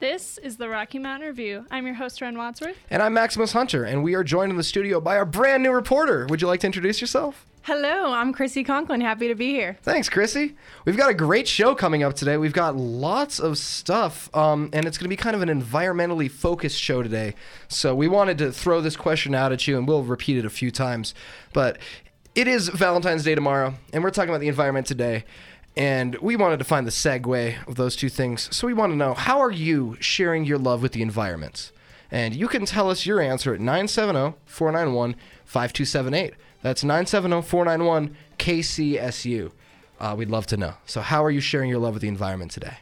This is the Rocky Mountain Review. I'm your host, Ren Wadsworth. And I'm Maximus Hunter, and we are joined in the studio by our brand new reporter. Would you like to introduce yourself? Hello, I'm Chrissy Conklin. Happy to be here. Thanks, Chrissy. We've got a great show coming up today. We've got lots of stuff, and it's going to be kind of an environmentally focused show today. So we wanted to throw this question out at you, and we'll repeat it a few times. But it is Valentine's Day tomorrow, and we're talking about the environment today. And we wanted to find the segue of those two things. So we want to know, how are you sharing your love with the environment? And you can tell us your answer at 970-491-5278. That's 970-491-KCSU. We'd love to know. So how are you sharing your love with the environment today?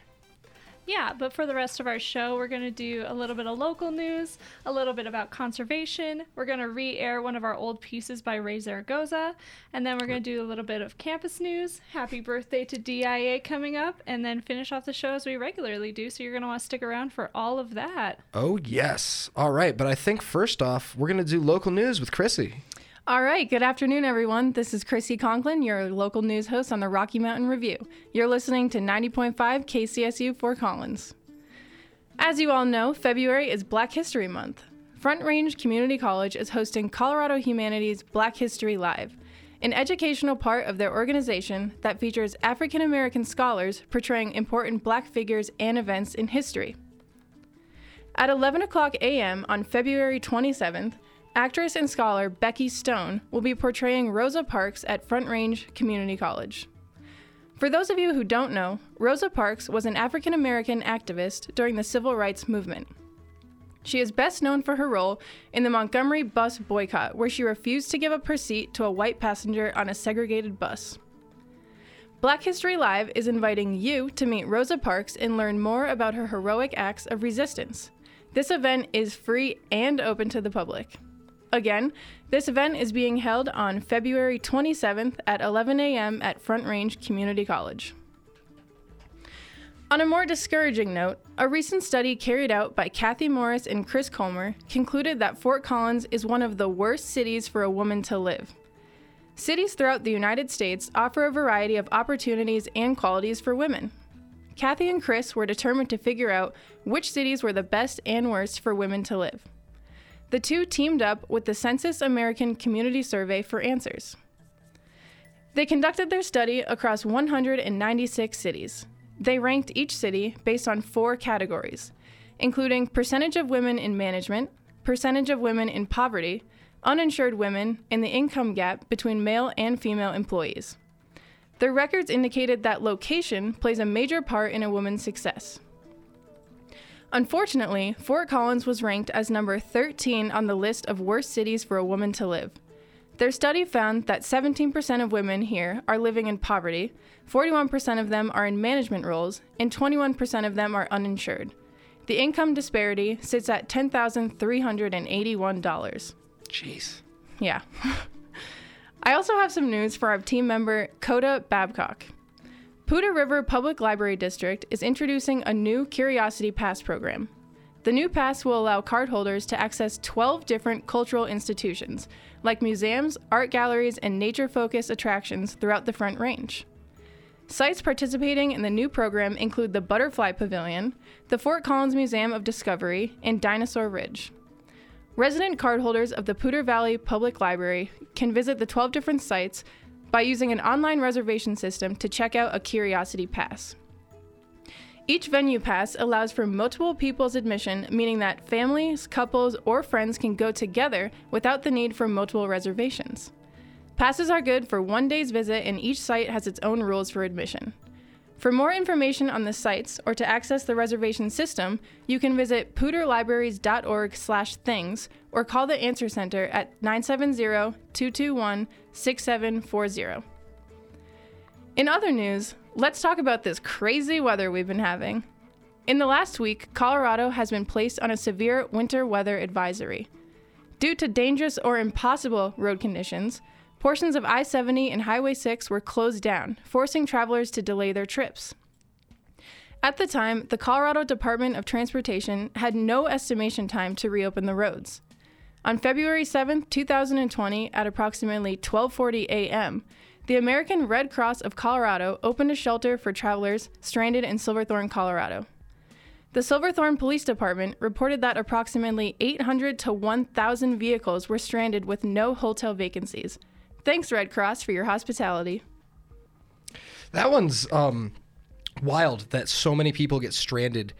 Yeah, but for the rest of our show, we're going to do a little bit of local news, a little bit about conservation. We're going to re-air one of our old pieces by Ray Zaragoza, and then we're going to do a little bit of campus news. Happy birthday to DIA coming up, and then finish off the show as we regularly do, so you're going to want to stick around for all of that. Oh, yes. All right, but I think first off, we're going to do local news with Chrissy. All right, good afternoon, everyone. This is Chrissy Conklin, your local news host on the Rocky Mountain Review. You're listening to 90.5 KCSU Fort Collins. As you all know, February is Black History Month. Front Range Community College is hosting Colorado Humanities Black History Live, an educational part of their organization that features African American scholars portraying important Black figures and events in history. At 11 o'clock a.m. on February 27th, actress and scholar Becky Stone will be portraying Rosa Parks at Front Range Community College. For those of you who don't know, Rosa Parks was an African American activist during the Civil Rights Movement. She is best known for her role in the Montgomery bus boycott, where she refused to give up her seat to a white passenger on a segregated bus. Black History Live is inviting you to meet Rosa Parks and learn more about her heroic acts of resistance. This event is free and open to the public. Again, this event is being held on February 27th at 11 a.m. at Front Range Community College. On a more discouraging note, a recent study carried out by Kathy Morris and Chris Colmer concluded that Fort Collins is one of the worst cities for a woman to live. Cities throughout the United States offer a variety of opportunities and qualities for women. Kathy and Chris were determined to figure out which cities were the best and worst for women to live. The two teamed up with the Census American Community Survey for answers. They conducted their study across 196 cities. They ranked each city based on four categories, including percentage of women in management, percentage of women in poverty, uninsured women, and the income gap between male and female employees. Their records indicated that location plays a major part in a woman's success. Unfortunately, Fort Collins was ranked as number 13 on the list of worst cities for a woman to live. Their study found that 17% of women here are living in poverty, 41% of them are in management roles, and 21% of them are uninsured. The income disparity sits at $10,381. Jeez. Yeah. I also have some news for our team member, Coda Babcock. Poudre River Public Library District is introducing a new Curiosity Pass program. The new pass will allow cardholders to access 12 different cultural institutions, like museums, art galleries, and nature-focused attractions throughout the Front Range. Sites participating in the new program include the Butterfly Pavilion, the Fort Collins Museum of Discovery, and Dinosaur Ridge. Resident cardholders of the Poudre Valley Public Library can visit the 12 different sites by using an online reservation system to check out a Curiosity Pass. Each venue pass allows for multiple people's admission, meaning that families, couples, or friends can go together without the need for multiple reservations. Passes are good for one day's visit, and each site has its own rules for admission. For more information on the sites or to access the reservation system, you can visit poudrelibraries.org/things or call the Answer Center at 970-221-6740. In other news, let's talk about this crazy weather we've been having. In the last week, Colorado has been placed on a severe winter weather advisory. Due to dangerous or impossible road conditions, portions of I-70 and Highway 6 were closed down, forcing travelers to delay their trips. At the time, the Colorado Department of Transportation had no estimation time to reopen the roads. On February 7, 2020, at approximately 12:40 a.m., the American Red Cross of Colorado opened a shelter for travelers stranded in Silverthorne, Colorado. The Silverthorne Police Department reported that approximately 800 to 1,000 vehicles were stranded with no hotel vacancies. Thanks, Red Cross, for your hospitality. That one's wild that so many people get stranded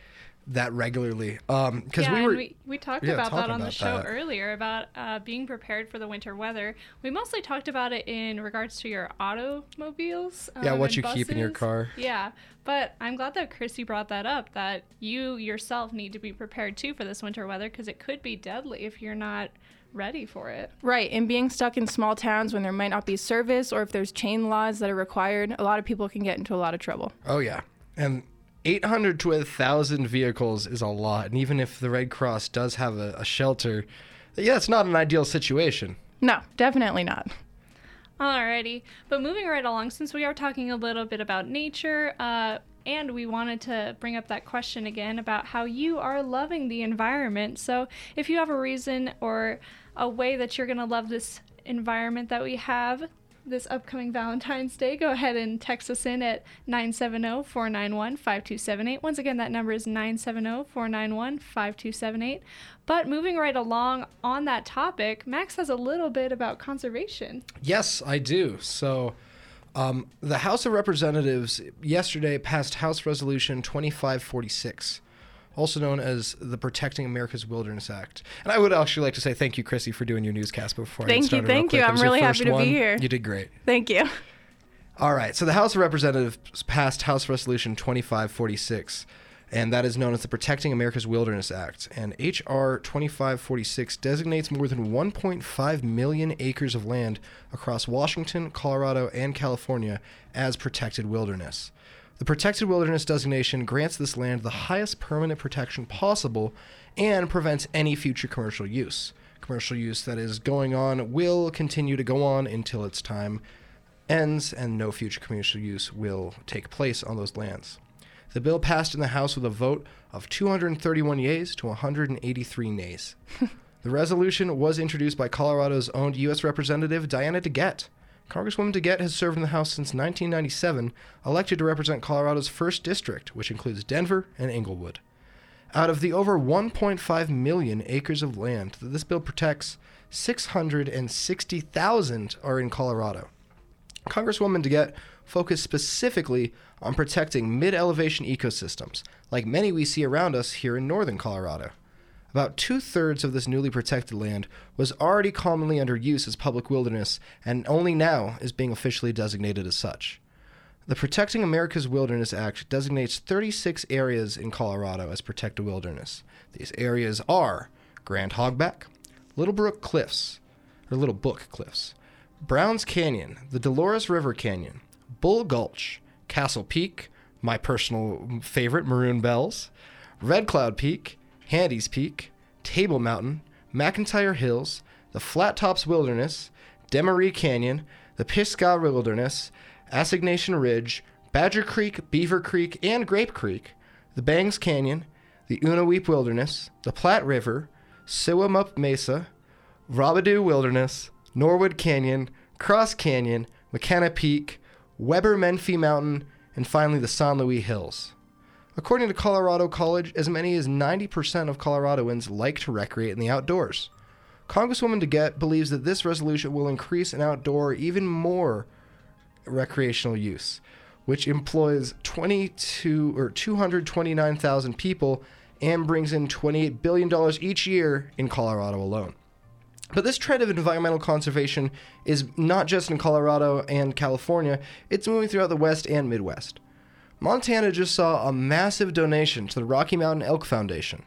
that regularly. We talked about that on the show earlier about being prepared for the winter weather. We mostly talked about it in regards to your automobiles. What you buses. Keep in your car. Yeah, but I'm glad that Chrissy brought that up, that you yourself need to be prepared too for this winter weather, because it could be deadly if you're not ready for it. Right, and being stuck in small towns when there might not be service or if there's chain laws that are required, a lot of people can get into a lot of trouble. Oh yeah, and 800 to 1,000 vehicles is a lot, and even if the Red Cross does have a shelter, it's not an ideal situation. No, definitely not. Alrighty, but moving right along, since we are talking a little bit about nature, and we wanted to bring up that question again about how you are loving the environment. So if you have a reason or a way that you're going to love this environment that we have this upcoming Valentine's Day, go ahead and text us in at 970-491-5278. Once again, that number is 970-491-5278. But moving right along on that topic, Max has a little bit about conservation. Yes, I do. So the House of Representatives yesterday passed House Resolution 2546, also known as the Protecting America's Wilderness Act. And I would actually like to say thank you, Chrissy, for doing your newscast before. Thank you. I'm really happy to be here. You did great. Thank you. All right. So the House of Representatives passed House Resolution 2546, and that is known as the Protecting America's Wilderness Act. And H.R. 2546 designates more than 1.5 million acres of land across Washington, Colorado, and California as protected wilderness. The Protected Wilderness designation grants this land the highest permanent protection possible and prevents any future commercial use. Commercial use that is going on will continue to go on until its time ends, and no future commercial use will take place on those lands. The bill passed in the House with a vote of 231 yeas to 183 nays. The resolution was introduced by Colorado's own U.S. Representative Diana DeGette. Congresswoman DeGette has served in the House since 1997, elected to represent Colorado's 1st District, which includes Denver and Englewood. Out of the over 1.5 million acres of land that this bill protects, 660,000 are in Colorado. Congresswoman DeGette focused specifically on protecting mid-elevation ecosystems, like many we see around us here in northern Colorado. About 2/3 of this newly protected land was already commonly under use as public wilderness, and only now is being officially designated as such. The Protecting America's Wilderness Act designates 36 areas in Colorado as protected wilderness. These areas are Grand Hogback, Little Book Cliffs, Browns Canyon, the Dolores River Canyon, Bull Gulch, Castle Peak, my personal favorite, Maroon Bells, Red Cloud Peak, Handy's Peak, Table Mountain, McIntyre Hills, the Flat Tops Wilderness, Demaree Canyon, the Pisgah Wilderness, Assignation Ridge, Badger Creek, Beaver Creek, and Grape Creek, the Bangs Canyon, the Unaweep Wilderness, the Platte River, Siwamup Mesa, Robidoux Wilderness, Norwood Canyon, Cross Canyon, McKenna Peak, Weber-Menifee Mountain, and finally the San Luis Hills. According to Colorado College, as many as 90% of Coloradoans like to recreate in the outdoors. Congresswoman DeGette believes that this resolution will increase an outdoor even more recreational use, which employs 229,000 people and brings in $28 billion each year in Colorado alone. But this trend of environmental conservation is not just in Colorado and California, it's moving throughout the West and Midwest. Montana just saw a massive donation to the Rocky Mountain Elk Foundation.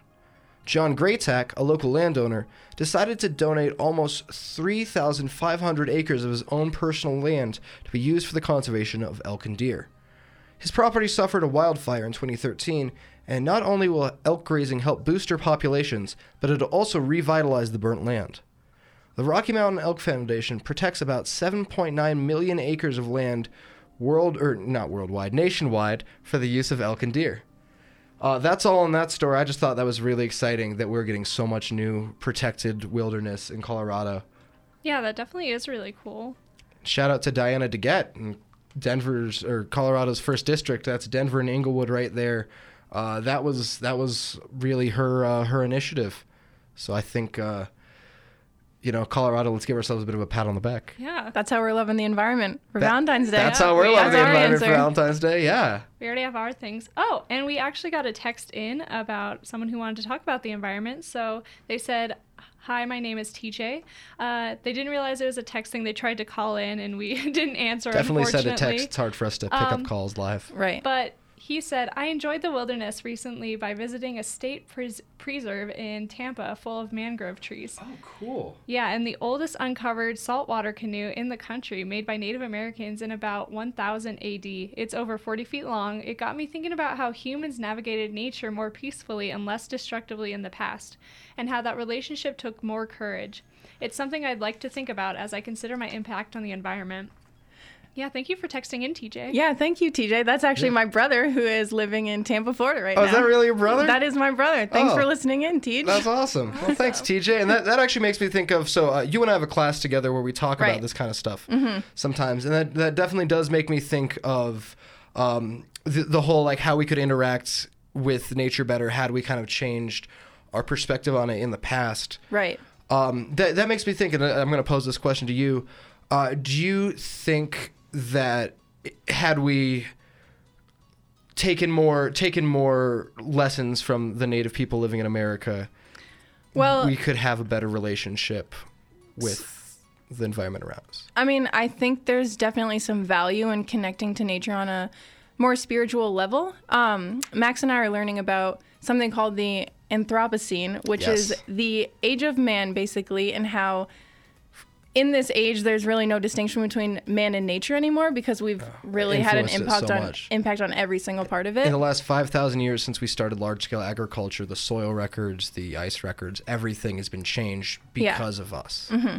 John Graytack, a local landowner, decided to donate almost 3,500 acres of his own personal land to be used for the conservation of elk and deer. His property suffered a wildfire in 2013, and not only will elk grazing help boost their populations, but it'll also revitalize the burnt land. The Rocky Mountain Elk Foundation protects about 7.9 million acres of land nationwide for the use of elk and deer. That's all in that story. I just thought that was really exciting that we're getting so much new protected wilderness in Colorado. Yeah, that definitely is really cool. Shout out to Diana DeGette, Colorado's 1st District. That's Denver and Englewood right there. that was really her initiative. So I think, Colorado, let's give ourselves a bit of a pat on the back. Yeah, that's how we're loving the environment for Valentine's Day. That's how we're loving the environment for Valentine's Day, yeah. We already have our things. Oh, and we actually got a text in about someone who wanted to talk about the environment. So they said, "Hi, my name is TJ." They didn't realize it was a text thing. They tried to call in, and we didn't answer, unfortunately. Definitely send a text. It's hard for us to pick up calls live. Right. But he said, "I enjoyed the wilderness recently by visiting a state preserve in Tampa full of mangrove trees." Oh, cool. Yeah, and the oldest uncovered saltwater canoe in the country, made by Native Americans in about 1000 AD. It's over 40 feet long. It got me thinking about how humans navigated nature more peacefully and less destructively in the past, and how that relationship took more courage. It's something I'd like to think about as I consider my impact on the environment. Yeah, thank you for texting in, TJ. Yeah, thank you, TJ. That's actually my brother, who is living in Tampa, Florida right now. Oh, is that really your brother? That is my brother. Thanks for listening in, TJ. That's awesome. Well, thanks, TJ. And that actually makes me think of, you and I have a class together where we talk about this kind of stuff sometimes. And that definitely does make me think of the whole, how we could interact with nature better had we kind of changed our perspective on it in the past. Right. That makes me think, and I'm going to pose this question to you. Do you think that had we taken more lessons from the Native people living in America, we could have a better relationship with the environment around us? I mean, I think there's definitely some value in connecting to nature on a more spiritual level. Max and I are learning about something called the Anthropocene, which is the age of man, basically, and how in this age, there's really no distinction between man and nature anymore, because we've really had an impact on every single part of it. In the last 5,000 years since we started large-scale agriculture, the soil records, the ice records, everything has been changed because of us. Mm-hmm.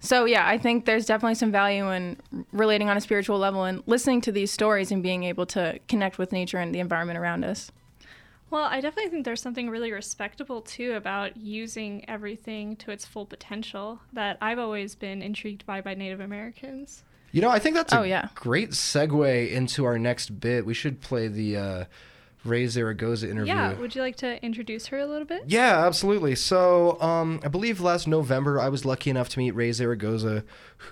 So, I think there's definitely some value in relating on a spiritual level and listening to these stories and being able to connect with nature and the environment around us. Well, I definitely think there's something really respectable, too, about using everything to its full potential that I've always been intrigued by Native Americans. I think that's a great segue into our next bit. We should play the Ray Zaragoza interview. Yeah, would you like to introduce her a little bit? Yeah, absolutely. So I believe last November I was lucky enough to meet Ray Zaragoza,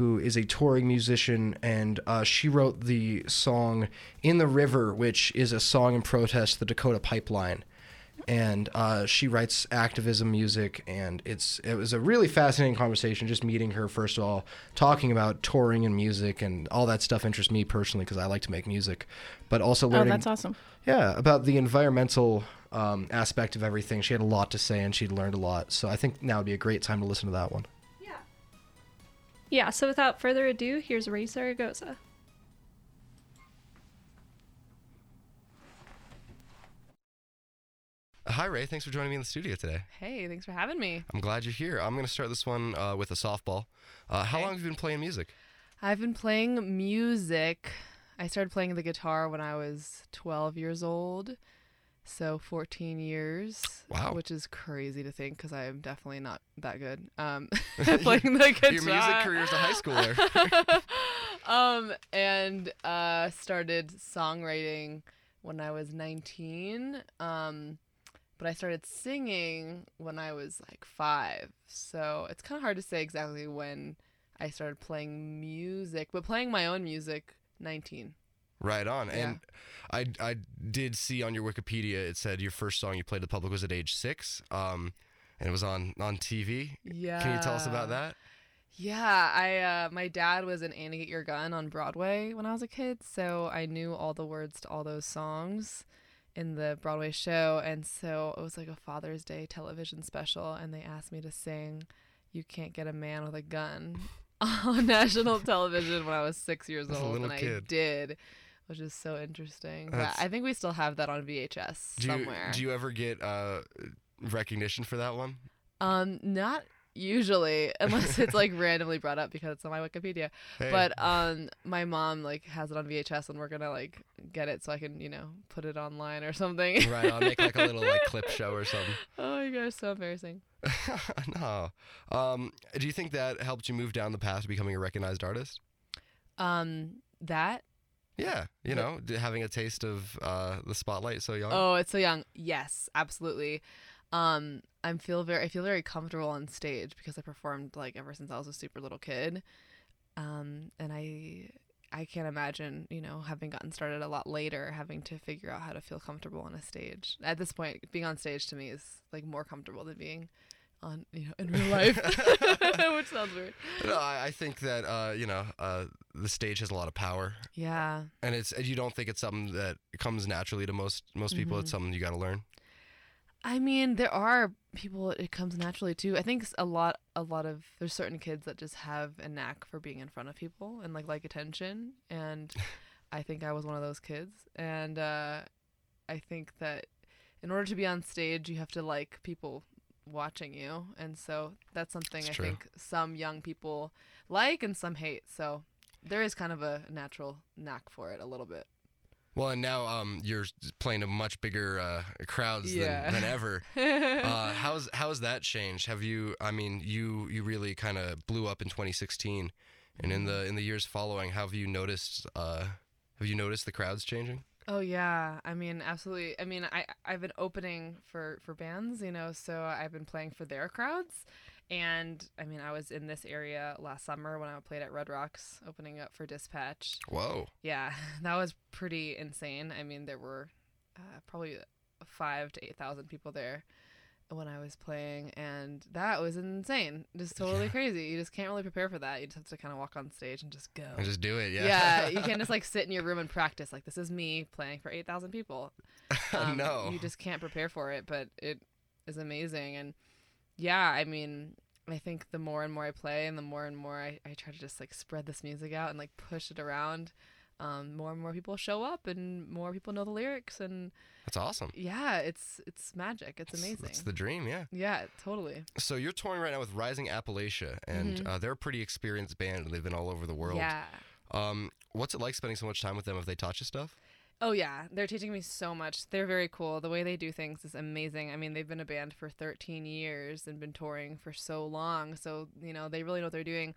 who is a touring musician, and she wrote the song "In the River," which is a song in protest of the Dakota Pipeline. And she writes activism music, and it was a really fascinating conversation, just meeting her, first of all, talking about touring and music, and all that stuff interests me personally because I like to make music, but also learning that's awesome. Yeah, about the environmental aspect of everything. She had a lot to say, and she'd learned a lot, so I think now would be a great time to listen to that one. Yeah, so without further ado, here's Ray Zaragoza. Hi, Ray. Thanks for joining me in the studio today. Hey, thanks for having me. I'm glad you're here. I'm going to start this one with a softball. How long have you been playing music? I've been playing music. I started playing the guitar when I was 12 years old, so 14 years. Wow. Which is crazy to think, because I'm definitely not that good playing the guitar. Your music career is a high schooler. And started songwriting when I was 19. But I started singing when I was 5, so it's kind of hard to say exactly when I started playing music, but playing my own music, 19. Right on. Yeah. And I did see on your Wikipedia, it said your first song you played to the public was at age 6, and it was on TV. Yeah. Can you tell us about that? Yeah, I my dad was in Annie Get Your Gun on Broadway when I was a kid, so I knew all the words to all those songs in the Broadway show, and so it was a Father's Day television special, and they asked me to sing "You Can't Get a Man with a Gun" on national television when I was 6 years old, and kid. I did, which is so interesting. But I think we still have that on VHS somewhere. Do you ever get recognition for that one? Not usually, unless it's randomly brought up because it's on my Wikipedia. Hey. But my mom has it on VHS, and we're gonna get it so I can put it online or something. Right, I'll make a little clip show or something. Oh my gosh, so embarrassing. No. Do you think that helped you move down the path to becoming a recognized artist? That Yeah, you know, having a taste of the spotlight so young. Oh, it's so young. Yes, absolutely. I feel very comfortable on stage because I performed like ever since I was a super little kid, and I can't imagine, you know, having gotten started a lot later, having to figure out how to feel comfortable on a stage. At this point, being on stage to me is like more comfortable than being on, you know, in real life, which sounds weird. No, I think that the stage has a lot of power. Yeah. And you don't think it's something that comes naturally to most people. Mm-hmm. It's something you got to learn. I mean, there are people it comes naturally to. I think a lot of there's certain kids that just have a knack for being in front of people and like attention, and I think I was one of those kids. And I think that in order to be on stage, you have to like people watching you, and so that's something it's true. I think some young people like and some hate. So there is kind of a natural knack for it a little bit. Well, and now you're playing to much bigger crowds than ever. How's that changed? Have you? I mean, you really kind of blew up in 2016, and in the years following, have you noticed the crowds changing? Oh yeah, I mean, absolutely. I mean, I've been opening for bands, you know, so I've been playing for their crowds. And I mean, I was in this area last summer when I played at Red Rocks, opening up for Dispatch. Whoa. Yeah, that was pretty insane. I mean, there were probably 5,000 to 8,000 people there when I was playing, and that was insane. Just totally crazy. You just can't really prepare for that. You just have to kind of walk on stage and just go. And just do it, yeah. Yeah, you can't just like sit in your room and practice. Like, this is me playing for 8,000 people. No. You just can't prepare for it, but it is amazing. And yeah, I mean, I think the more and more I play and the more and more I try to just like spread this music out and like push it around, more and more people show up and more people know the lyrics. And that's awesome. Yeah, it's magic. It's amazing. It's the dream, yeah. Yeah, totally. So you're touring right now with Rising Appalachia, and they're a pretty experienced band. They've been all over the world. Yeah. What's it like spending so much time with them? Have they taught you stuff? Oh, yeah. They're teaching me so much. They're very cool. The way they do things is amazing. I mean, they've been a band for 13 years and been touring for so long. So, you know, they really know what they're doing.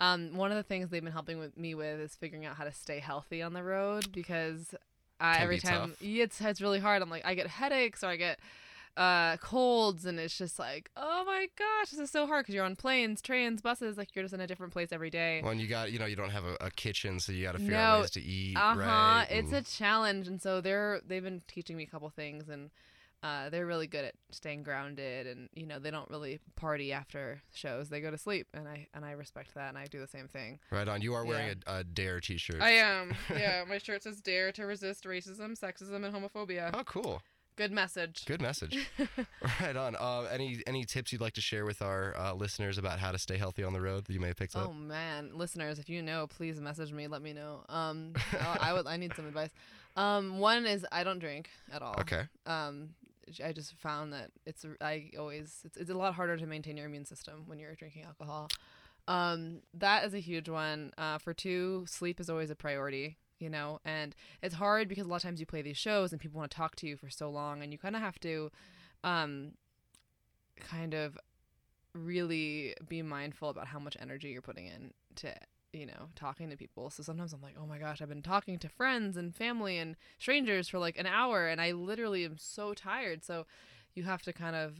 One of the things they've been helping me with is figuring out how to stay healthy on the road, because every time it's really hard. I'm like, I get headaches or I get colds, and it's just like, oh my gosh, this is so hard because you're on planes, trains, buses, like you're just in a different place every day. Well, and you don't have a kitchen, so you got to figure out ways to eat. Right? It's a challenge, and so they've been teaching me a couple things, and they're really good at staying grounded, and you know, they don't really party after shows. They go to sleep, and I respect that, and I do the same thing. Right on. You are wearing a Dare t-shirt. I am. Yeah, my shirt says "Dare to resist racism, sexism, and homophobia." Oh, cool. Good message. Right on. Any tips you'd like to share with our listeners about how to stay healthy on the road that you may have picked up? Oh, man. Listeners, if you know, please message me. Let me know. I need some advice. One is I don't drink at all. Okay. I just found that it's a lot harder to maintain your immune system when you're drinking alcohol. That is a huge one. For two, sleep is always a priority. You know, and it's hard because a lot of times you play these shows and people want to talk to you for so long, and you kind of have to kind of really be mindful about how much energy you're putting in to, you know, talking to people. So sometimes I'm like, oh my gosh, I've been talking to friends and family and strangers for like an hour, and I literally am so tired. So you have to kind of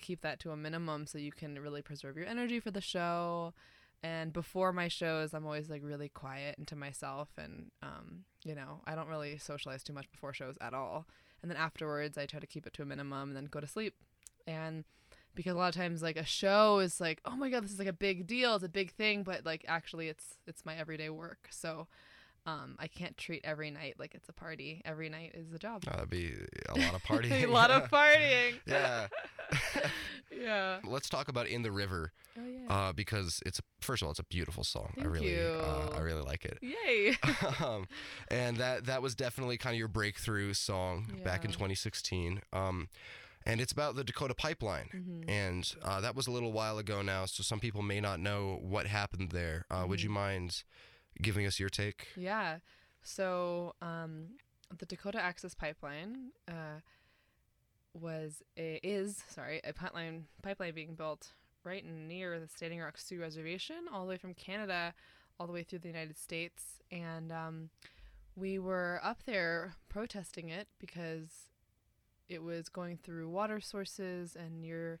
keep that to a minimum so you can really preserve your energy for the show. And before my shows, I'm always like really quiet and to myself, and you know, I don't really socialize too much before shows at all. And then afterwards, I try to keep it to a minimum and then go to sleep. And because a lot of times, like, a show is like, oh my god, this is like a big deal, it's a big thing, but like actually, it's my everyday work. So I can't treat every night like it's a party. Every night is a job. That'd be a lot of partying. Yeah. Yeah. Let's talk about "In the River," because it's a beautiful song. I really like it. Yay! And that was definitely kind of your breakthrough song back in 2016. And it's about the Dakota Pipeline, and that was a little while ago now. So some people may not know what happened there. Would you mind giving us your take? Yeah. So the Dakota Access Pipeline. A pipeline being built right near the Standing Rock Sioux Reservation, all the way from Canada, all the way through the United States. And we were up there protesting it because it was going through water sources and near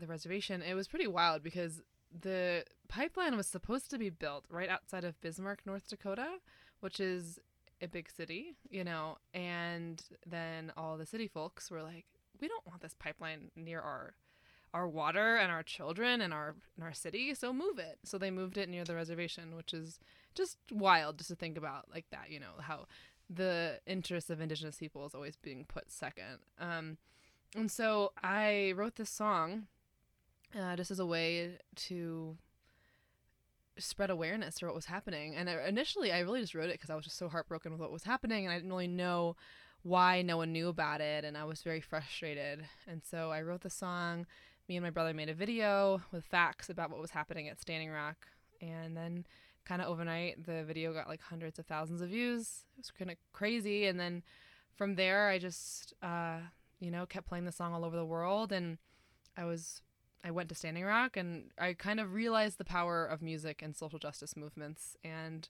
the reservation. It was pretty wild because the pipeline was supposed to be built right outside of Bismarck, North Dakota, which is a big city, you know, and then all the city folks were like, we don't want this pipeline near our water and our children and our city, so move it. So they moved it near the reservation, which is just wild just to think about like that, you know, how the interests of indigenous people is always being put second. And so I wrote this song just as a way to spread awareness for what was happening. And initially I really just wrote it because I was just so heartbroken with what was happening, and I didn't really know why no one knew about it, and I was very frustrated. And so I wrote the song. Me and my brother made a video with facts about what was happening at Standing Rock, and then kind of overnight the video got like hundreds of thousands of views. It was kind of crazy. And then from there I just kept playing the song all over the world, and I went to Standing Rock, and I kind of realized the power of music and social justice movements. And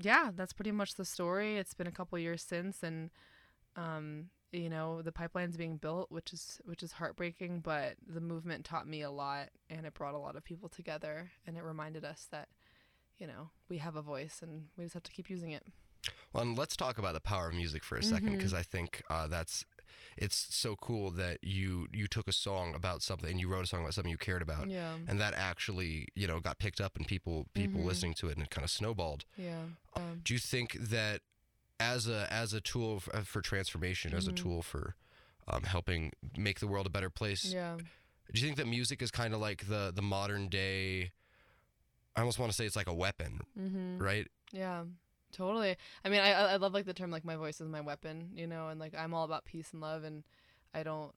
that's pretty much the story. It's been a couple years since, and the pipeline's being built, which is heartbreaking, but the movement taught me a lot, and it brought a lot of people together, and it reminded us that, you know, we have a voice and we just have to keep using it. Well, and let's talk about the power of music for a second, because I think it's so cool that you took a song about something, and you wrote a song about something you cared about, and that actually, you know, got picked up and people listening to it, and it kind of snowballed. Yeah. Do you think that as a tool for transformation, as a tool for helping make the world a better place, do you think that music is kind of like the modern day? I almost want to say it's like a weapon, right? Yeah. Totally. I mean, I love like the term like my voice is my weapon, you know, and like I'm all about peace and love, and I don't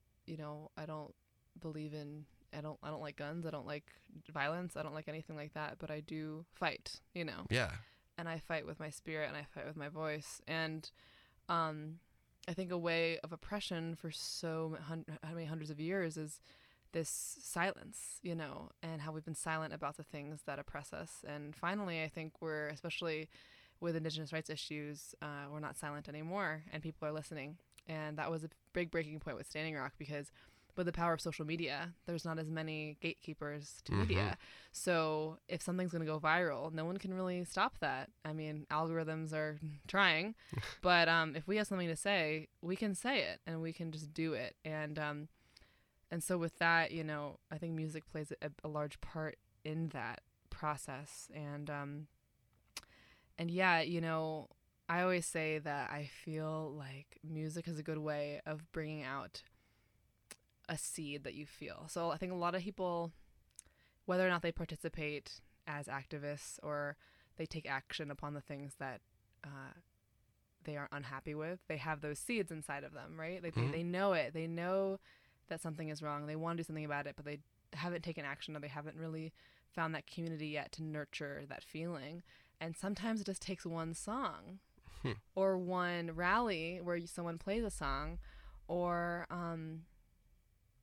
like guns, I don't like violence, I don't like anything like that, but I do fight, you know. Yeah. And I fight with my spirit, and I fight with my voice, and I think a way of oppression for how many hundreds of years is this silence, you know, and how we've been silent about the things that oppress us. And finally, I think we're, especially with indigenous rights issues, we're not silent anymore, and people are listening. And that was a big breaking point with Standing Rock, because with the power of social media, there's not as many gatekeepers to media. So if something's going to go viral, no one can really stop that. I mean, algorithms are trying, but if we have something to say, we can say it, and we can just do it. And so with that, you know, I think music plays a large part in that process. And yeah, you know, I always say that I feel like music is a good way of bringing out a seed that you feel. So I think a lot of people, whether or not they participate as activists or they take action upon the things that they are unhappy with, they have those seeds inside of them, right? Like they know it. They know that something is wrong. They want to do something about it, but they haven't taken action, or they haven't really found that community yet to nurture that feeling. And sometimes it just takes one song or one rally where someone plays a song or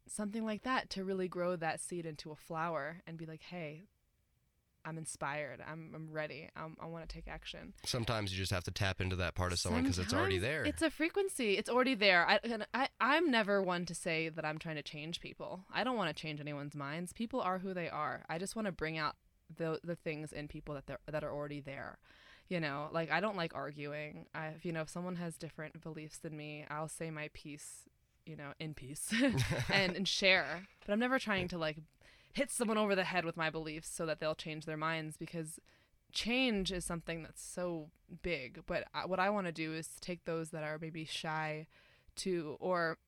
something like that to really grow that seed into a flower and be like, hey, I'm inspired. I'm ready. I want to take action. Sometimes you just have to tap into that part of someone because it's already there. It's a frequency. It's already there. I'm never one to say that I'm trying to change people. I don't want to change anyone's minds. People are who they are. I just want to bring out the things in people that are already there, you know. Like, I don't like arguing. If someone has different beliefs than me, I'll say my piece, you know, in peace and share. But I'm never trying to like hit someone over the head with my beliefs so that they'll change their minds, because change is something that's so big. But what I want to do is take those that are maybe shy to or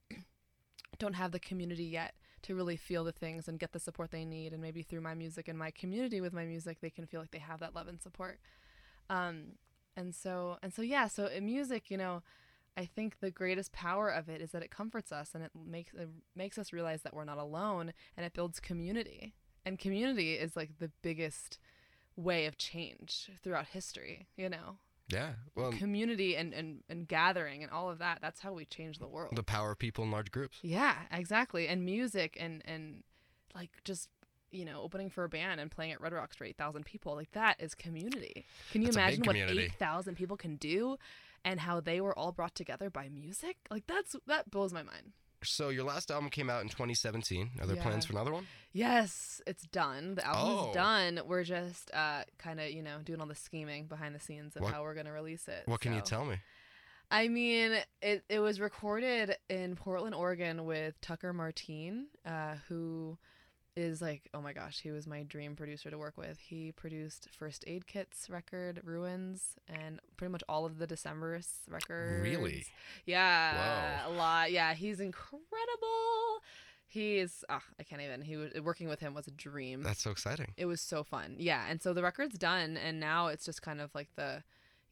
don't have the community yet to really feel the things and get the support they need. And maybe through my music and my community with my music, they can feel like they have that love and support. So in music, you know, I think the greatest power of it is that it comforts us, and it makes us realize that we're not alone, and it builds community. And community is like the biggest way of change throughout history, you know? Yeah. Well, community and gathering and all of that, that's how we change the world. The power of people in large groups. Yeah, exactly. And music and like just you know, opening for a band and playing at Red Rocks for 8,000 people. Like, that is community. Can you imagine what 8,000 people can do and how they were all brought together by music? Like, that blows my mind. So your last album came out in 2017. Are there plans for another one? Yes, it's done. The album is done. We're just kind of, you know, doing all the scheming behind the scenes of how we're going to release it. What can you tell me? I mean, it was recorded in Portland, Oregon with Tucker Martine, who is like, oh my gosh, he was my dream producer to work with. He produced First Aid Kit's record, Ruins, and pretty much all of the Decemberists records. Really? Yeah. Wow. A lot. Yeah, he's incredible. He is, I can't even, working with him was a dream. That's so exciting. It was so fun. Yeah, and so the record's done, and now it's just kind of like the,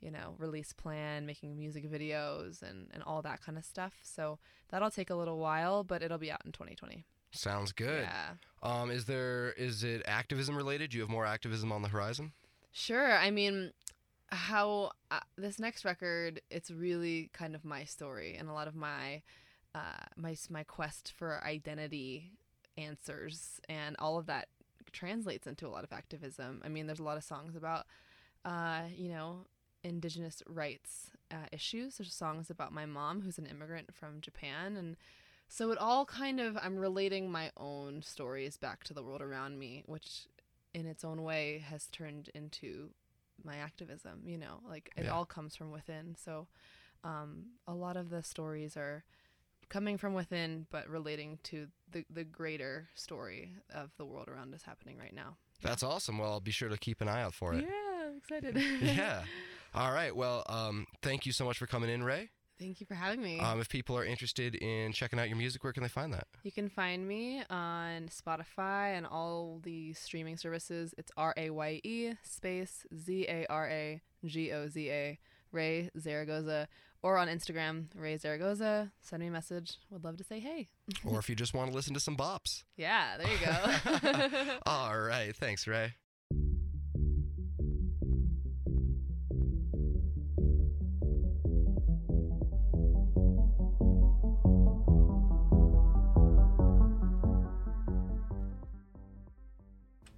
you know, release plan, making music videos and all that kind of stuff. So that'll take a little while, but it'll be out in 2020. Sounds good. Yeah. Is it activism related? Do you have more activism on the horizon? Sure. I mean, how this next record, it's really kind of my story and a lot of my my quest for identity answers, and all of that translates into a lot of activism. I mean, there's a lot of songs about you know, indigenous rights issues. There's songs about my mom, who's an immigrant from Japan, and so it all kind of, I'm relating my own stories back to the world around me, which in its own way has turned into my activism, you know, like it all comes from within. So a lot of the stories are coming from within, but relating to the greater story of the world around us happening right now. That's awesome. Well, I'll be sure to keep an eye out for it. Yeah, I'm excited. Yeah. All right. Well, thank you so much for coming in, Ray. Thank you for having me. If people are interested in checking out your music, where can they find that? You can find me on Spotify and all the streaming services. It's RAYE_ZARAGOZA, Ray Zaragoza, or on Instagram, Ray Zaragoza. Send me a message. Would love to say hey. Or if you just want to listen to some bops. Yeah, there you go. All right. Thanks, Ray.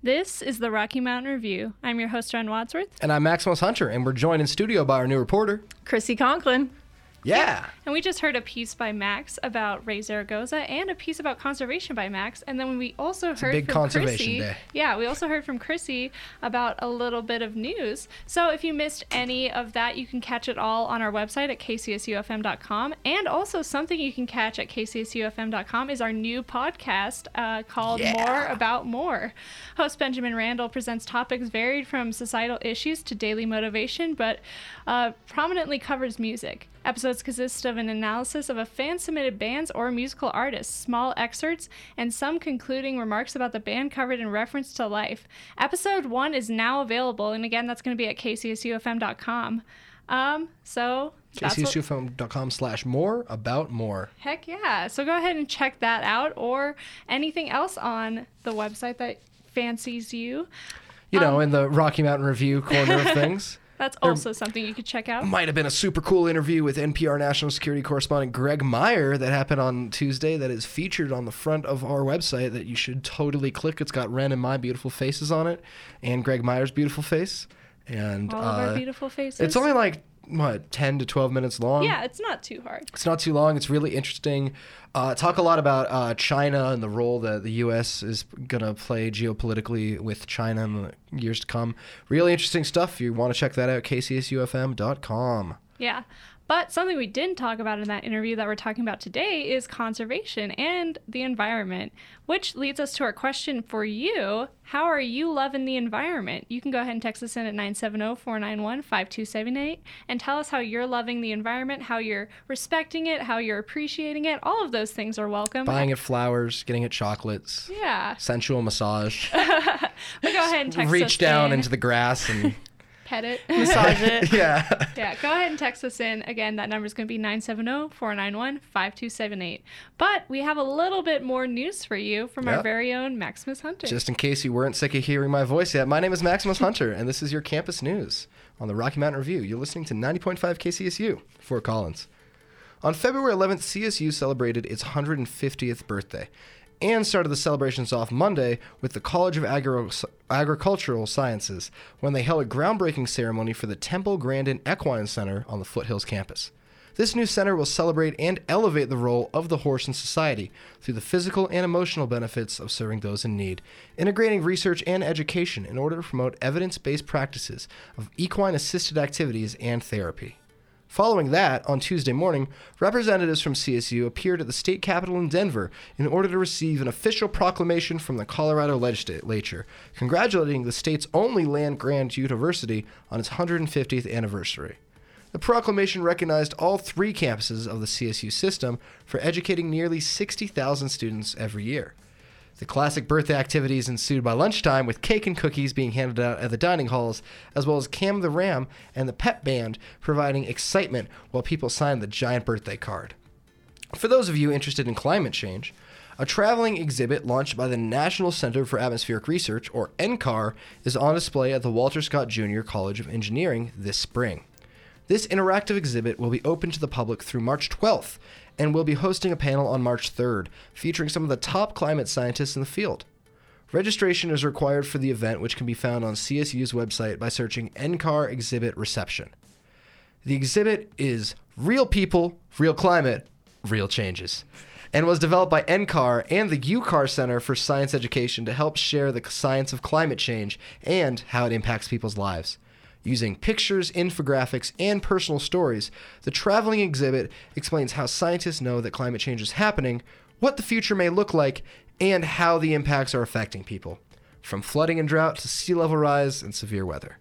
This is the Rocky Mountain Review. I'm your host, Ren Wadsworth. And I'm Maximus Hunter, and we're joined in studio by our new reporter, Chrissy Conklin. Yeah. And we just heard a piece by Max about Ray Zaragoza and a piece about conservation by Max. And then we also heard from Chrissy. Yeah, we also heard from Chrissy about a little bit of news. So if you missed any of that, you can catch it all on our website at kcsufm.com. And also something you can catch at kcsufm.com is our new podcast called More About More. Host Benjamin Randall presents topics varied from societal issues to daily motivation, but prominently covers music. Episodes consist of an analysis of a fan-submitted band's or musical artist's, small excerpts, and some concluding remarks about the band covered in reference to life. Episode 1 is now available, and again, that's going to be at kcsufm.com. kcsufm.com/more about more. Heck yeah. So go ahead and check that out, or anything else on the website that fancies you. You know, in the Rocky Mountain Review corner of things. That's also something you could check out. Might have been a super cool interview with NPR national security correspondent Greg Myre that happened on Tuesday that is featured on the front of our website that you should totally click. It's got Ren and my beautiful faces on it, and Greg Myre's beautiful face. And all of our beautiful faces. It's only like, what, 10 to 12 minutes long? Yeah, it's not too hard. It's not too long. It's really interesting. Talk a lot about China and the role that the U.S. is going to play geopolitically with China in the years to come. Really interesting stuff. If you want to check that out, kcsufm.com. Yeah. But something we didn't talk about in that interview that we're talking about today is conservation and the environment, which leads us to our question for you. How are you loving the environment? You can go ahead and text us in at 970-491-5278 and tell us how you're loving the environment, how you're respecting it, how you're appreciating it. All of those things are welcome. Buying it flowers, getting it chocolates. Yeah. Sensual massage. But go ahead and text us down into the grass and... pet it, massage it. Yeah, go ahead and text us in. Again, that number is going to be 970-491-5278. But we have a little bit more news for you from our very own Maximus Hunter. Just in case you weren't sick of hearing my voice yet, my name is Maximus Hunter, and this is your campus news on the Rocky Mountain Review. You're listening to 90.5 KCSU, Fort Collins. On February 11th, CSU celebrated its 150th birthday. and started the celebrations off Monday with the College of Agricultural Sciences when they held a groundbreaking ceremony for the Temple Grandin Equine Center on the Foothills campus. This new center will celebrate and elevate the role of the horse in society through the physical and emotional benefits of serving those in need, integrating research and education in order to promote evidence-based practices of equine-assisted activities and therapy. Following that, on Tuesday morning, representatives from CSU appeared at the state capitol in Denver in order to receive an official proclamation from the Colorado legislature, congratulating the state's only land-grant university on its 150th anniversary. The proclamation recognized all three campuses of the CSU system for educating nearly 60,000 students every year. The classic birthday activities ensued by lunchtime, with cake and cookies being handed out at the dining halls, as well as Cam the Ram and the Pep Band providing excitement while people signed the giant birthday card. For those of you interested in climate change, a traveling exhibit launched by the National Center for Atmospheric Research, or NCAR, is on display at the Walter Scott Jr. College of Engineering this spring. This interactive exhibit will be open to the public through March 12th, and will be hosting a panel on March 3rd, featuring some of the top climate scientists in the field. Registration is required for the event, which can be found on CSU's website by searching NCAR Exhibit Reception. The exhibit is Real People, Real Climate, Real Changes, and was developed by NCAR and the UCAR Center for Science Education to help share the science of climate change and how it impacts people's lives. Using pictures, infographics, and personal stories, the traveling exhibit explains how scientists know that climate change is happening, what the future may look like, and how the impacts are affecting people, from flooding and drought to sea level rise and severe weather.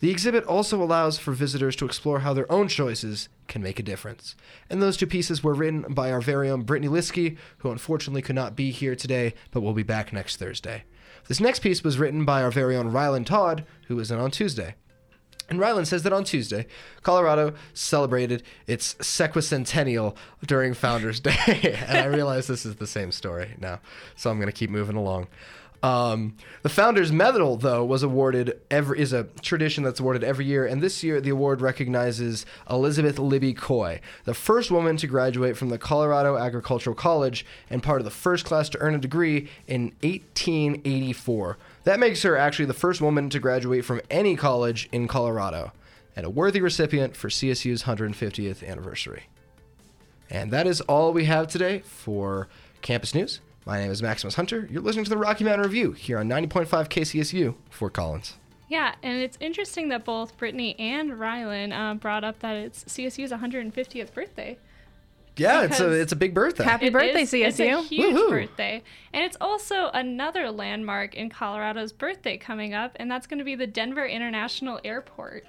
The exhibit also allows for visitors to explore how their own choices can make a difference. And those two pieces were written by our very own Brittany Liskey, who unfortunately could not be here today, but will be back next Thursday. This next piece was written by our very own Ryland Todd, who isn't on Tuesday. And Ryland says that on Tuesday, Colorado celebrated its sesquicentennial during Founders Day. And I realize this is the same story now, so I'm going to keep moving along. The Founders Medal, though, is a tradition that's awarded every year. And this year, the award recognizes Elizabeth Libby Coy, the first woman to graduate from the Colorado Agricultural College and part of the first class to earn a degree in 1884. That makes her actually the first woman to graduate from any college in Colorado, and a worthy recipient for CSU's 150th anniversary. And that is all we have today for Campus News. My name is Maximus Hunter. You're listening to the Rocky Mountain Review here on 90.5 KCSU, Fort Collins. Yeah, and it's interesting that both Brittany and Rylan brought up that it's CSU's 150th birthday. Yeah, it's a big birthday. Happy birthday, CSU. It's a huge Woo-hoo. Birthday. And it's also another landmark in Colorado's birthday coming up, and that's going to be the Denver International Airport.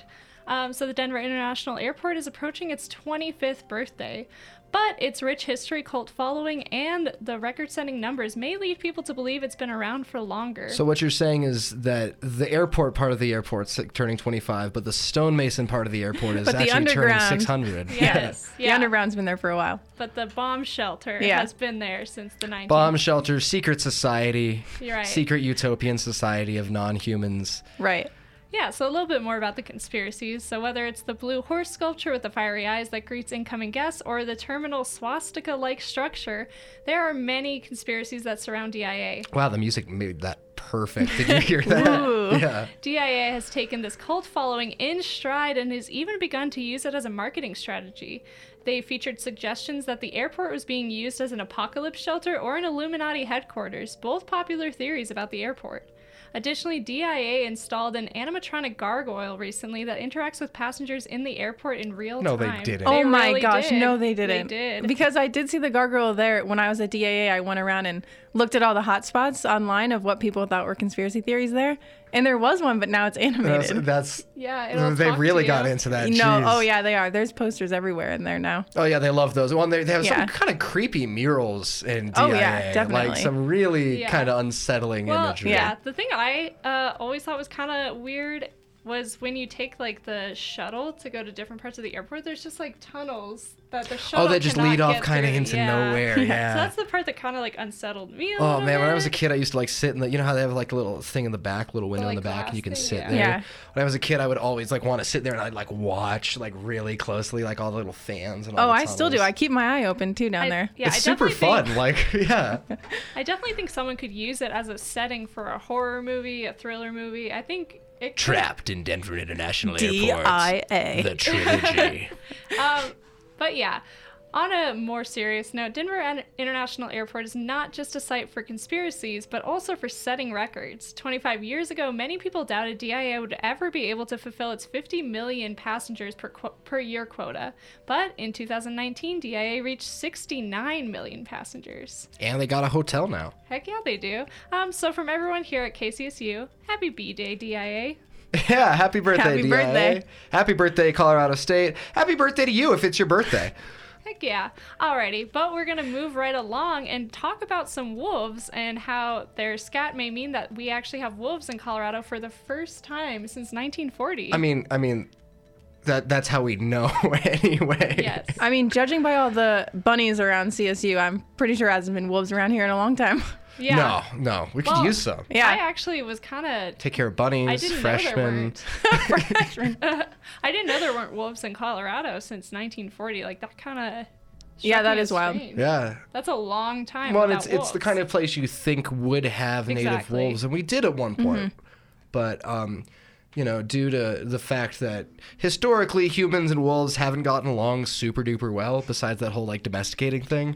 So the Denver International Airport is approaching its 25th birthday. But its rich history, cult following, and the record-setting numbers may lead people to believe it's been around for longer. So what you're saying is that the airport part of the airport's turning 25, but the stonemason part of the airport is actually turning 600. Yes. Yeah. The underground's been there for a while. But the bomb shelter has been there since the 19th. Bomb shelter, secret society, right. Secret utopian society of non-humans. Right. Yeah, so a little bit more about the conspiracies. So whether it's the blue horse sculpture with the fiery eyes that greets incoming guests or the terminal swastika-like structure, there are many conspiracies that surround DIA. Wow, the music made that perfect. Did you hear that? Yeah. DIA has taken this cult following in stride and has even begun to use it as a marketing strategy. They featured suggestions that the airport was being used as an apocalypse shelter or an Illuminati headquarters, both popular theories about the airport. Additionally, DIA installed an animatronic gargoyle recently that interacts with passengers in the airport in real time. No, they didn't. Oh my gosh, no, they didn't. They did. Because I did see the gargoyle there when I was at DIA. I went around and looked at all the hot spots online of what people thought were conspiracy theories there. And there was one, but now it's animated. Yeah, they really got into that. No, oh yeah, they are. There's posters everywhere in there now. Oh yeah, they love those. Well, they have some kind of creepy murals in DIA. Oh yeah, definitely. Like some really kind of unsettling imagery. Yeah, the thing I always thought was kind of weird was when you take like the shuttle to go to different parts of the airport, there's just like tunnels that the shuttle that just lead off kind of into nowhere. Yeah. So that's the part that kind of like unsettled me a little bit. When I was a kid, I used to like sit in the, you know how they have like a little thing in the back, little window in the back, and you can sit there. Yeah. When I was a kid, I would always like want to sit there and I'd like watch like really closely like all the little fans and all the tunnels. I still do. I keep my eye open too down there. Yeah, it's super fun. I definitely think someone could use it as a setting for a horror movie, a thriller movie. I think it could. Trapped in Denver International Airport. DIA. The trilogy. But yeah, on a more serious note, Denver International Airport is not just a site for conspiracies, but also for setting records. 25 years ago, many people doubted DIA would ever be able to fulfill its 50 million passengers per year quota. But in 2019, DIA reached 69 million passengers. And they got a hotel now. Heck yeah, they do. So from everyone here at KCSU, happy B-Day, DIA. Yeah, happy birthday, DIA. Birthday. Happy birthday, Colorado State. Happy birthday to you if it's your birthday. Heck yeah. Alrighty, but we're going to move right along and talk about some wolves and how their scat may mean that we actually have wolves in Colorado for the first time since 1940. I mean... That's how we know anyway. Yes. I mean, judging by all the bunnies around CSU, I'm pretty sure there hasn't been wolves around here in a long time. Yeah. No. We could use some. Yeah. I actually was kind of... Take care of bunnies, freshmen. Freshmen. I didn't know there weren't wolves in Colorado since 1940. Like, that kind of... Yeah, that is wild. Yeah. That's a long time without wolves. Well, it's the kind of place you think would have native wolves, and we did at one point. Mm-hmm. But... you know, due to the fact that historically humans and wolves haven't gotten along super duper well, besides that whole like domesticating thing.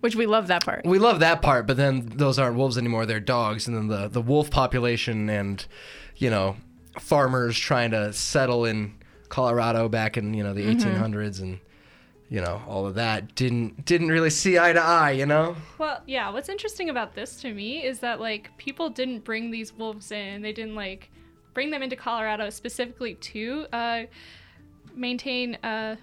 Which we love that part. We love that part, but then those aren't wolves anymore, they're dogs. And then the wolf population and, you know, farmers trying to settle in Colorado back in, you know, the 1800s and... you know, all of that didn't really see eye to eye, you know? Well, yeah, what's interesting about this to me is that, like, people didn't bring these wolves in. They didn't, like, bring them into Colorado specifically to maintain a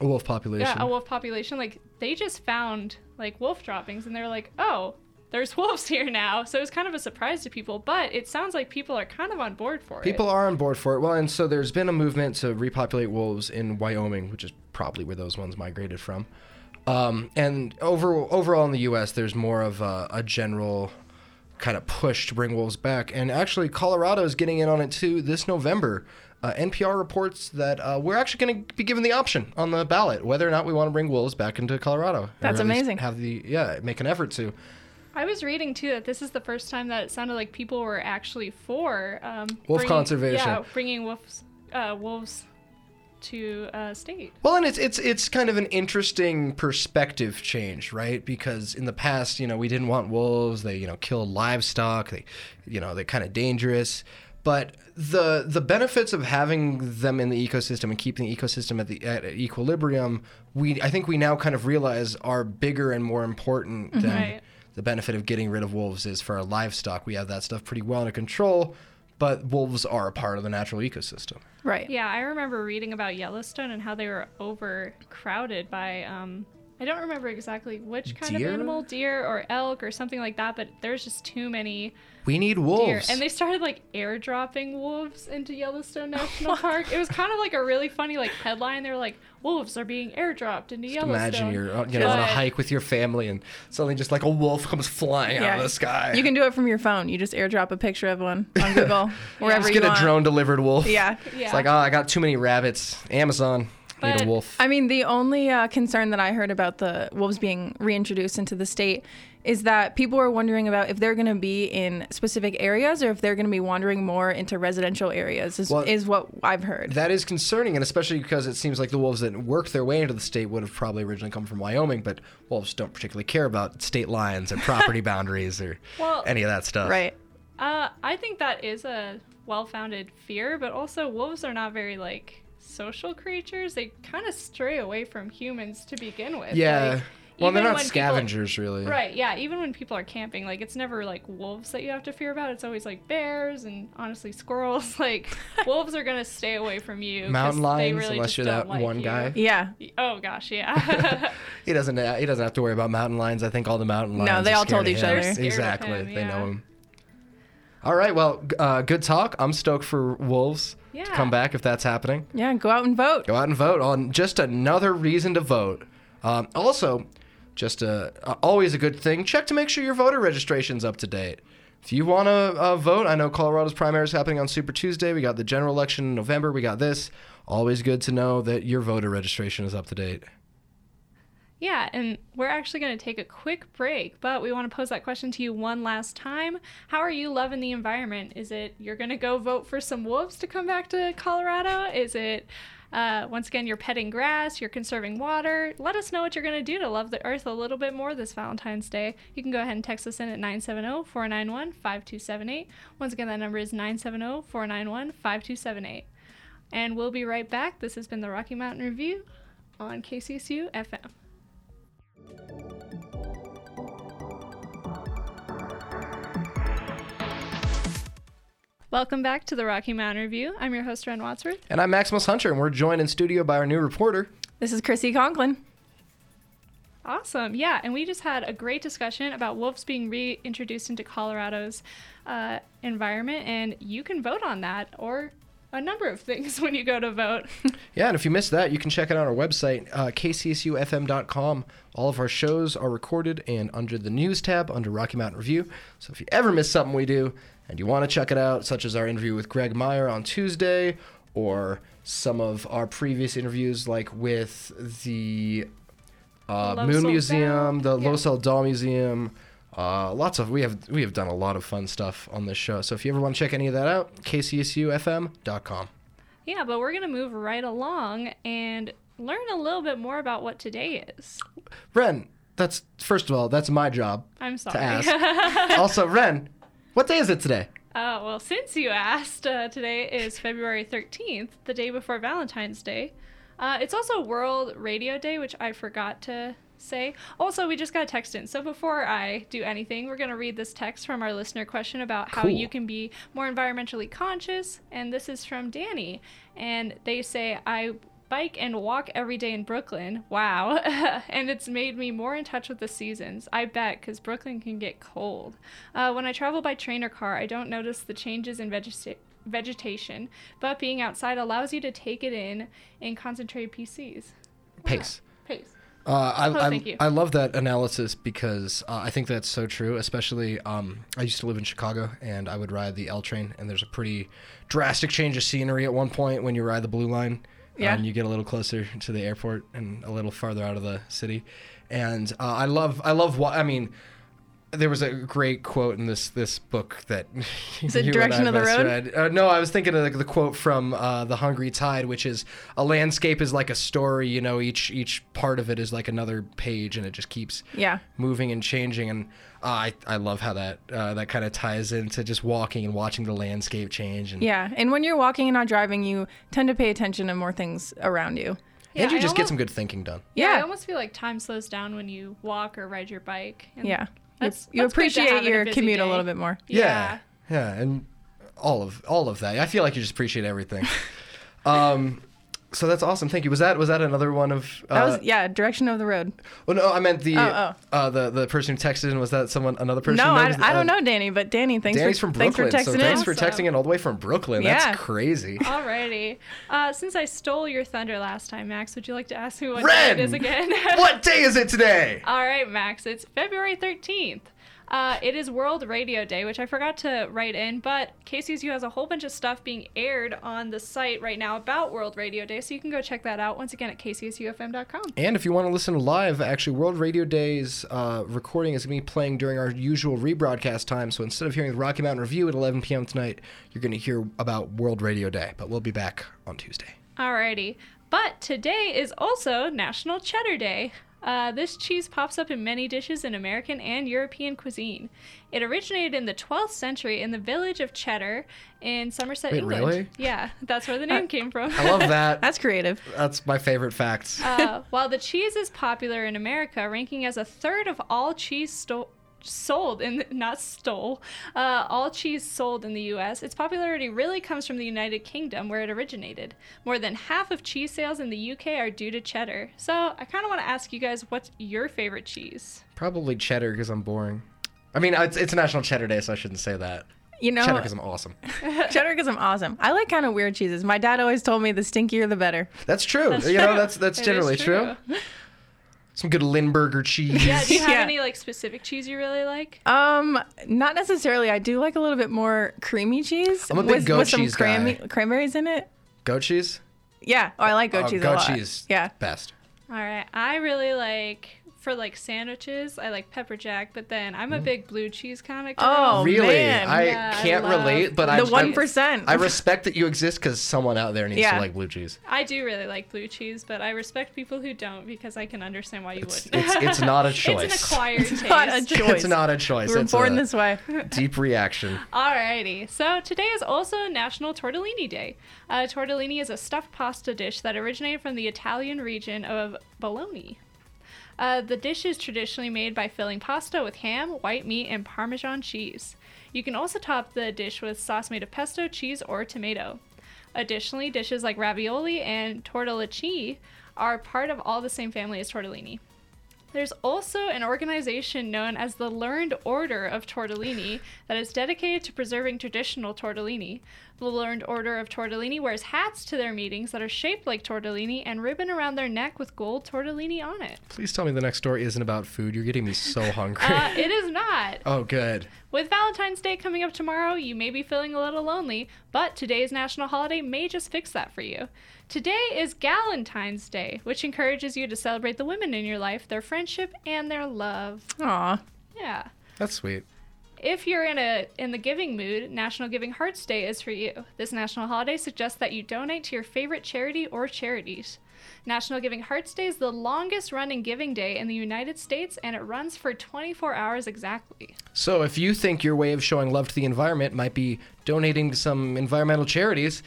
wolf population. Yeah, a wolf population. Like, they just found, like, wolf droppings, and they were like, oh, there's wolves here now. So it was kind of a surprise to people, but it sounds like people are kind of on board for it. People are on board for it. Well, and so there's been a movement to repopulate wolves in Wyoming, which is probably where those ones migrated from. And overall in the U.S., there's more of a general kind of push to bring wolves back. And actually, Colorado is getting in on it, too, this November. NPR reports that we're actually going to be given the option on the ballot whether or not we want to bring wolves back into Colorado. That's amazing. Make an effort to. I was reading, too, that this is the first time that it sounded like people were actually for... wolf conservation. Yeah, bringing wolves to state. Well, and it's kind of an interesting perspective change, right? Because in the past, you know, we didn't want wolves. They, you know, killed livestock. They, you know, they're kind of dangerous. But the benefits of having them in the ecosystem and keeping the ecosystem at equilibrium, I think we now kind of realize are bigger and more important than... Right. The benefit of getting rid of wolves is for our livestock. We have that stuff pretty well under control, but wolves are a part of the natural ecosystem. Right. Yeah, I remember reading about Yellowstone and how they were overcrowded by, I don't remember exactly which kind of animal, deer or elk or something like that, but there's just too many. We need wolves. Deer. And they started like airdropping wolves into Yellowstone National Park. It was kind of like a really funny like headline. They were like, wolves are being airdropped into Yellowstone. Imagine you're on a hike with your family and suddenly just like a wolf comes flying out of the sky. You can do it from your phone. You just airdrop a picture of one on Google, wherever you want. Just get a drone-delivered wolf. Yeah. It's like, oh, I got too many rabbits. Amazon. But, need a wolf. I mean, the only concern that I heard about the wolves being reintroduced into the state is that people are wondering about if they're going to be in specific areas or if they're going to be wandering more into residential areas is what I've heard. That is concerning, and especially because it seems like the wolves that worked their way into the state would have probably originally come from Wyoming, but wolves don't particularly care about state lines or property boundaries or any of that stuff. Right. I think that is a well-founded fear, but also wolves are not very, like... social creatures. They kind of stray away from humans to begin with. Yeah. Like, well, they're not scavengers, really. Right, yeah. Even when people are camping, like, it's never, like, wolves that you have to fear about. It's always, like, bears and, honestly, squirrels. Like, wolves are going to stay away from you. Mountain lions, really, unless you're that like one guy. Yeah. Oh, gosh, yeah. He doesn't have to worry about mountain lions. I think all the mountain lions are scared of him. Exactly. They know him. All right. Well, good talk. I'm stoked for wolves to come back if that's happening. Yeah. Go out and vote. Go out and vote on just another reason to vote. Also, just always a good thing. Check to make sure your voter registration's up to date. If you want to vote, I know Colorado's primary is happening on Super Tuesday. We got the general election in November. We got this. Always good to know that your voter registration is up to date. Yeah, and we're actually going to take a quick break, but we want to pose that question to you one last time. How are you loving the environment? Is it you're going to go vote for some wolves to come back to Colorado? Is it, once again, you're petting grass, you're conserving water? Let us know what you're going to do to love the earth a little bit more this Valentine's Day. You can go ahead and text us in at 970-491-5278. Once again, that number is 970-491-5278. And we'll be right back. This has been the Rocky Mountain Review on KCSU FM. Welcome back to the Rocky Mountain Review. I'm your host, Ren Wadsworth. And I'm Maximus Hunter, and we're joined in studio by our new reporter. This is Chrissy Conklin. Awesome. Yeah, and we just had a great discussion about wolves being reintroduced into Colorado's environment, and you can vote on that or a number of things when you go to vote. Yeah, and if you missed that, you can check it out on our website, kcsufm.com. All of our shows are recorded and under the News tab, under Rocky Mountain Review. So if you ever miss something we do and you want to check it out, such as our interview with Greg Myre on Tuesday, or some of our previous interviews like with the Moon Museum, the Los Aldal Museum, lots of we have done a lot of fun stuff on this show. So if you ever want to check any of that out, kcsufm.com. Yeah, but we're going to move right along and learn a little bit more about what today is. Ren, that's, first of all, that's my job. I'm sorry. To ask. Also, Ren, what day is it today? Well, since you asked, today is February 13th, the day before Valentine's Day. It's also World Radio Day, which I forgot to say. Also, we just got a text in. So before I do anything, we're going to read this text from our listener question about how you can be more environmentally conscious. And this is from Danny. And they say, I bike and walk every day in Brooklyn. Wow. And it's made me more in touch with the seasons. I bet, because Brooklyn can get cold. When I travel by train or car, I don't notice the changes in vegetation. But being outside allows you to take it in and concentrate Pace. Yeah. Pace. I love that analysis because I think that's so true, especially I used to live in Chicago, and I would ride the L train, and there's a pretty drastic change of scenery at one point when you ride the Blue Line, and you get a little closer to the airport and a little farther out of the city. And there was a great quote in this book that is it Direction of the Road? Read. No, I was thinking of the quote from The Hungry Tide, which is, a landscape is like a story, you know, each part of it is like another page, and it just keeps moving and changing. And I love how that kind of ties into just walking and watching the landscape change. And yeah, and when you're walking and not driving, you tend to pay attention to more things around you. Yeah, and you just get some good thinking done. Yeah, I almost feel like time slows down when you walk or ride your bike. And you appreciate your commute a little bit more. Yeah, and all of that. I feel like you just appreciate everything. So that's awesome. Thank you. Was that another one of? That was Direction of the Road. Well, no, I meant the person who texted in. Was that another person? No, I don't know Danny, but Danny, thanks for texting in. Thanks for texting in all the way from Brooklyn. Yeah. That's crazy. Alrighty. Since I stole your thunder last time, Max, would you like to ask me what day it is again? What day is it today? All right, Max. It's February 13th. It is World Radio Day, which I forgot to write in, but KCSU has a whole bunch of stuff being aired on the site right now about World Radio Day, so you can go check that out once again at kcsufm.com. And if you want to listen live, actually, World Radio Day's recording is going to be playing during our usual rebroadcast time, so instead of hearing the Rocky Mountain Review at 11 p.m. tonight, you're going to hear about World Radio Day, but we'll be back on Tuesday. Alrighty. But today is also National Cheddar Day. This cheese pops up in many dishes in American and European cuisine. It originated in the 12th century in the village of Cheddar in Somerset, England. Really? Yeah, that's where the name came from. I love that. That's creative. That's my favorite fact. While the cheese is popular in America, ranking as a third of all cheese sold in the U.S., its popularity really comes from the United Kingdom, where it originated. More than half of cheese sales in the U.K. are due to cheddar. So I kind of want to ask you guys, what's your favorite cheese? Probably cheddar, because I'm boring. I mean, it's National Cheddar Day, so I shouldn't say that. You know, cheddar because I'm awesome. Cheddar because I'm awesome. I like kind of weird cheeses. My dad always told me the stinkier the better. That's true. That's generally true. Some good Limburger cheese. Yeah. Do you have any like specific cheese you really like? Not necessarily. I do like a little bit more creamy cheese. I'm a big goat cheese guy. With some cranberries in it. Goat cheese? Yeah. Oh, I like goat cheese a lot. Goat cheese. Yeah. Best. All right. I really like, for like sandwiches, I like pepper jack, but then I'm a big blue cheese comic. Oh, really? Man. I can't relate, but I 1%. I respect that you exist because someone out there needs to like blue cheese. I do really like blue cheese, but I respect people who don't because I can understand why you wouldn't. It's not a choice. It's an acquired taste. It's not a choice. We're born this way. Deep reaction. Alrighty. So today is also National Tortellini Day. Tortellini is a stuffed pasta dish that originated from the Italian region of Bologna. The dish is traditionally made by filling pasta with ham, white meat, and Parmesan cheese. You can also top the dish with sauce made of pesto, cheese, or tomato. Additionally, dishes like ravioli and tortellacci are part of all the same family as tortellini. There's also an organization known as the Learned Order of Tortellini that is dedicated to preserving traditional tortellini. The Learned Order of Tortellini wears hats to their meetings that are shaped like tortellini and ribbon around their neck with gold tortellini on it. Please tell me the next story isn't about food. You're getting me so hungry. It is not. Oh, good. With Valentine's Day coming up tomorrow, you may be feeling a little lonely, but today's national holiday may just fix that for you. Today is Galentine's Day, which encourages you to celebrate the women in your life, their friendship, and their love. Aw. Yeah. That's sweet. If you're in the giving mood, National Giving Hearts Day is for you. This national holiday suggests that you donate to your favorite charity or charities. National Giving Hearts Day is the longest-running giving day in the United States, and it runs for 24 hours exactly. So if you think your way of showing love to the environment might be donating to some environmental charities,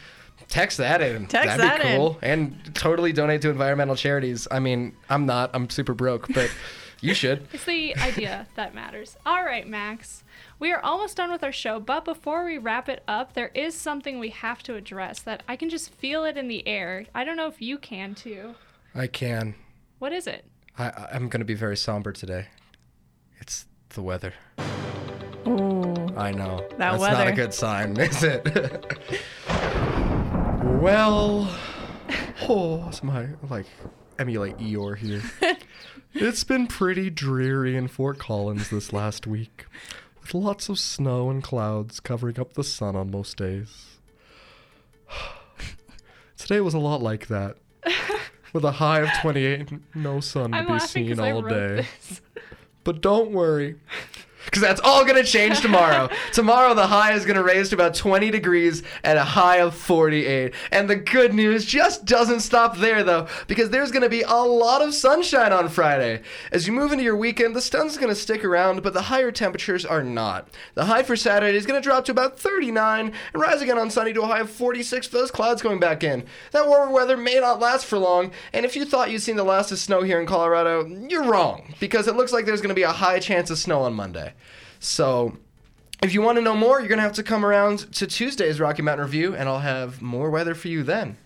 text that in. That'd be cool. And totally donate to environmental charities. I mean, I'm not. I'm super broke, but you should. It's the idea that matters. All right, Max. We are almost done with our show, but before we wrap it up, there is something we have to address that I can just feel it in the air. I don't know if you can, too. I can. What is it? I'm going to be very somber today. It's the weather. Ooh. I know. That's weather. That's not a good sign, is it? Well, emulate Eeyore here. It's been pretty dreary in Fort Collins this last week, with lots of snow and clouds covering up the sun on most days. Today was a lot like that, with a high of 28 and no sun to be seen all day. But don't worry, because that's all going to change tomorrow. Tomorrow, the high is going to raise to about 20 degrees at a high of 48. And the good news just doesn't stop there, though, because there's going to be a lot of sunshine on Friday. As you move into your weekend, the sun's going to stick around, but the higher temperatures are not. The high for Saturday is going to drop to about 39 and rise again on Sunday to a high of 46 for those clouds coming back in. That warmer weather may not last for long, and if you thought you'd seen the last of snow here in Colorado, you're wrong, because it looks like there's going to be a high chance of snow on Monday. So, if you want to know more, you're going to have to come around to Tuesday's Rocky Mountain Review, and I'll have more weather for you then.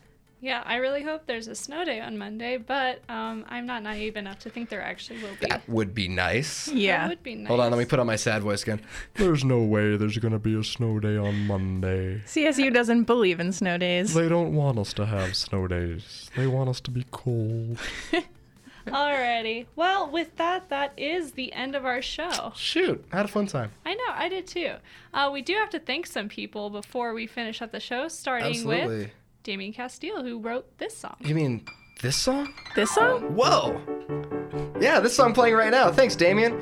Yeah, I really hope there's a snow day on Monday, but I'm not naive enough to think there actually will be. That would be nice. Yeah. That would be nice. Hold on, let me put on my sad voice again. There's no way there's going to be a snow day on Monday. CSU doesn't believe in snow days. They don't want us to have snow days. They want us to be cold. Alrighty. Well, with that is the end of our show. Shoot, I had a fun time. I know, I did too. We do have to thank some people before we finish up the show, starting with Damien Castile, who wrote this song. You mean this song? This song? Whoa! Yeah, this song playing right now. Thanks, Damien.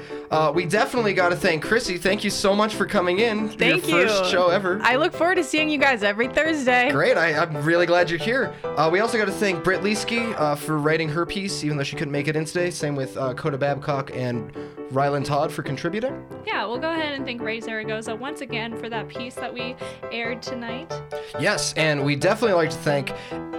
We definitely got to thank Chrissy. Thank you so much for coming in. Thank you. First show ever. I look forward to seeing you guys every Thursday. Great. I'm really glad you're here. We also got to thank Britt Liskey for writing her piece, even though she couldn't make it in today. Same with Coda Babcock and Ryland Todd for contributing. Yeah, we'll go ahead and thank Ray Zaragoza once again for that piece that we aired tonight. Yes, and we definitely like to thank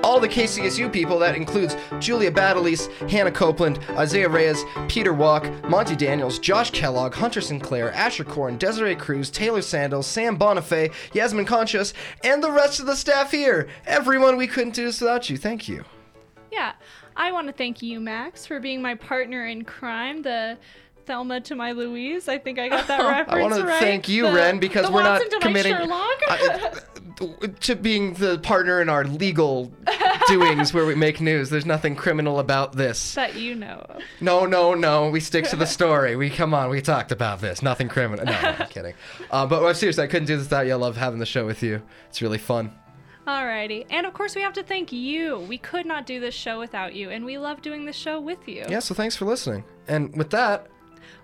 all the KCSU people. That includes Julia Battleese, Hannah Copeland, Isaiah Reyes, Peter Walk, Monty Daniels, Josh Kellogg, Hunter Sinclair, Asher Korn, Desiree Cruz, Taylor Sandals, Sam Bonifay, Yasmin Conscious, and the rest of the staff here. Everyone, we couldn't do this without you. Thank you. Yeah, I want to thank you, Max, for being my partner in crime, the Thelma to my Louise. I think I got that reference right. I want to thank you, Ren, because we're not committing to being the partner in our legal doings where we make news. There's nothing criminal about this. That you know of. No. We stick to the story. We talked about this. Nothing criminal. No, I'm kidding. But seriously, I couldn't do this without you. I love having the show with you. It's really fun. Alrighty. And of course, we have to thank you. We could not do this show without you, and we love doing this show with you. Yeah, so thanks for listening. And with that,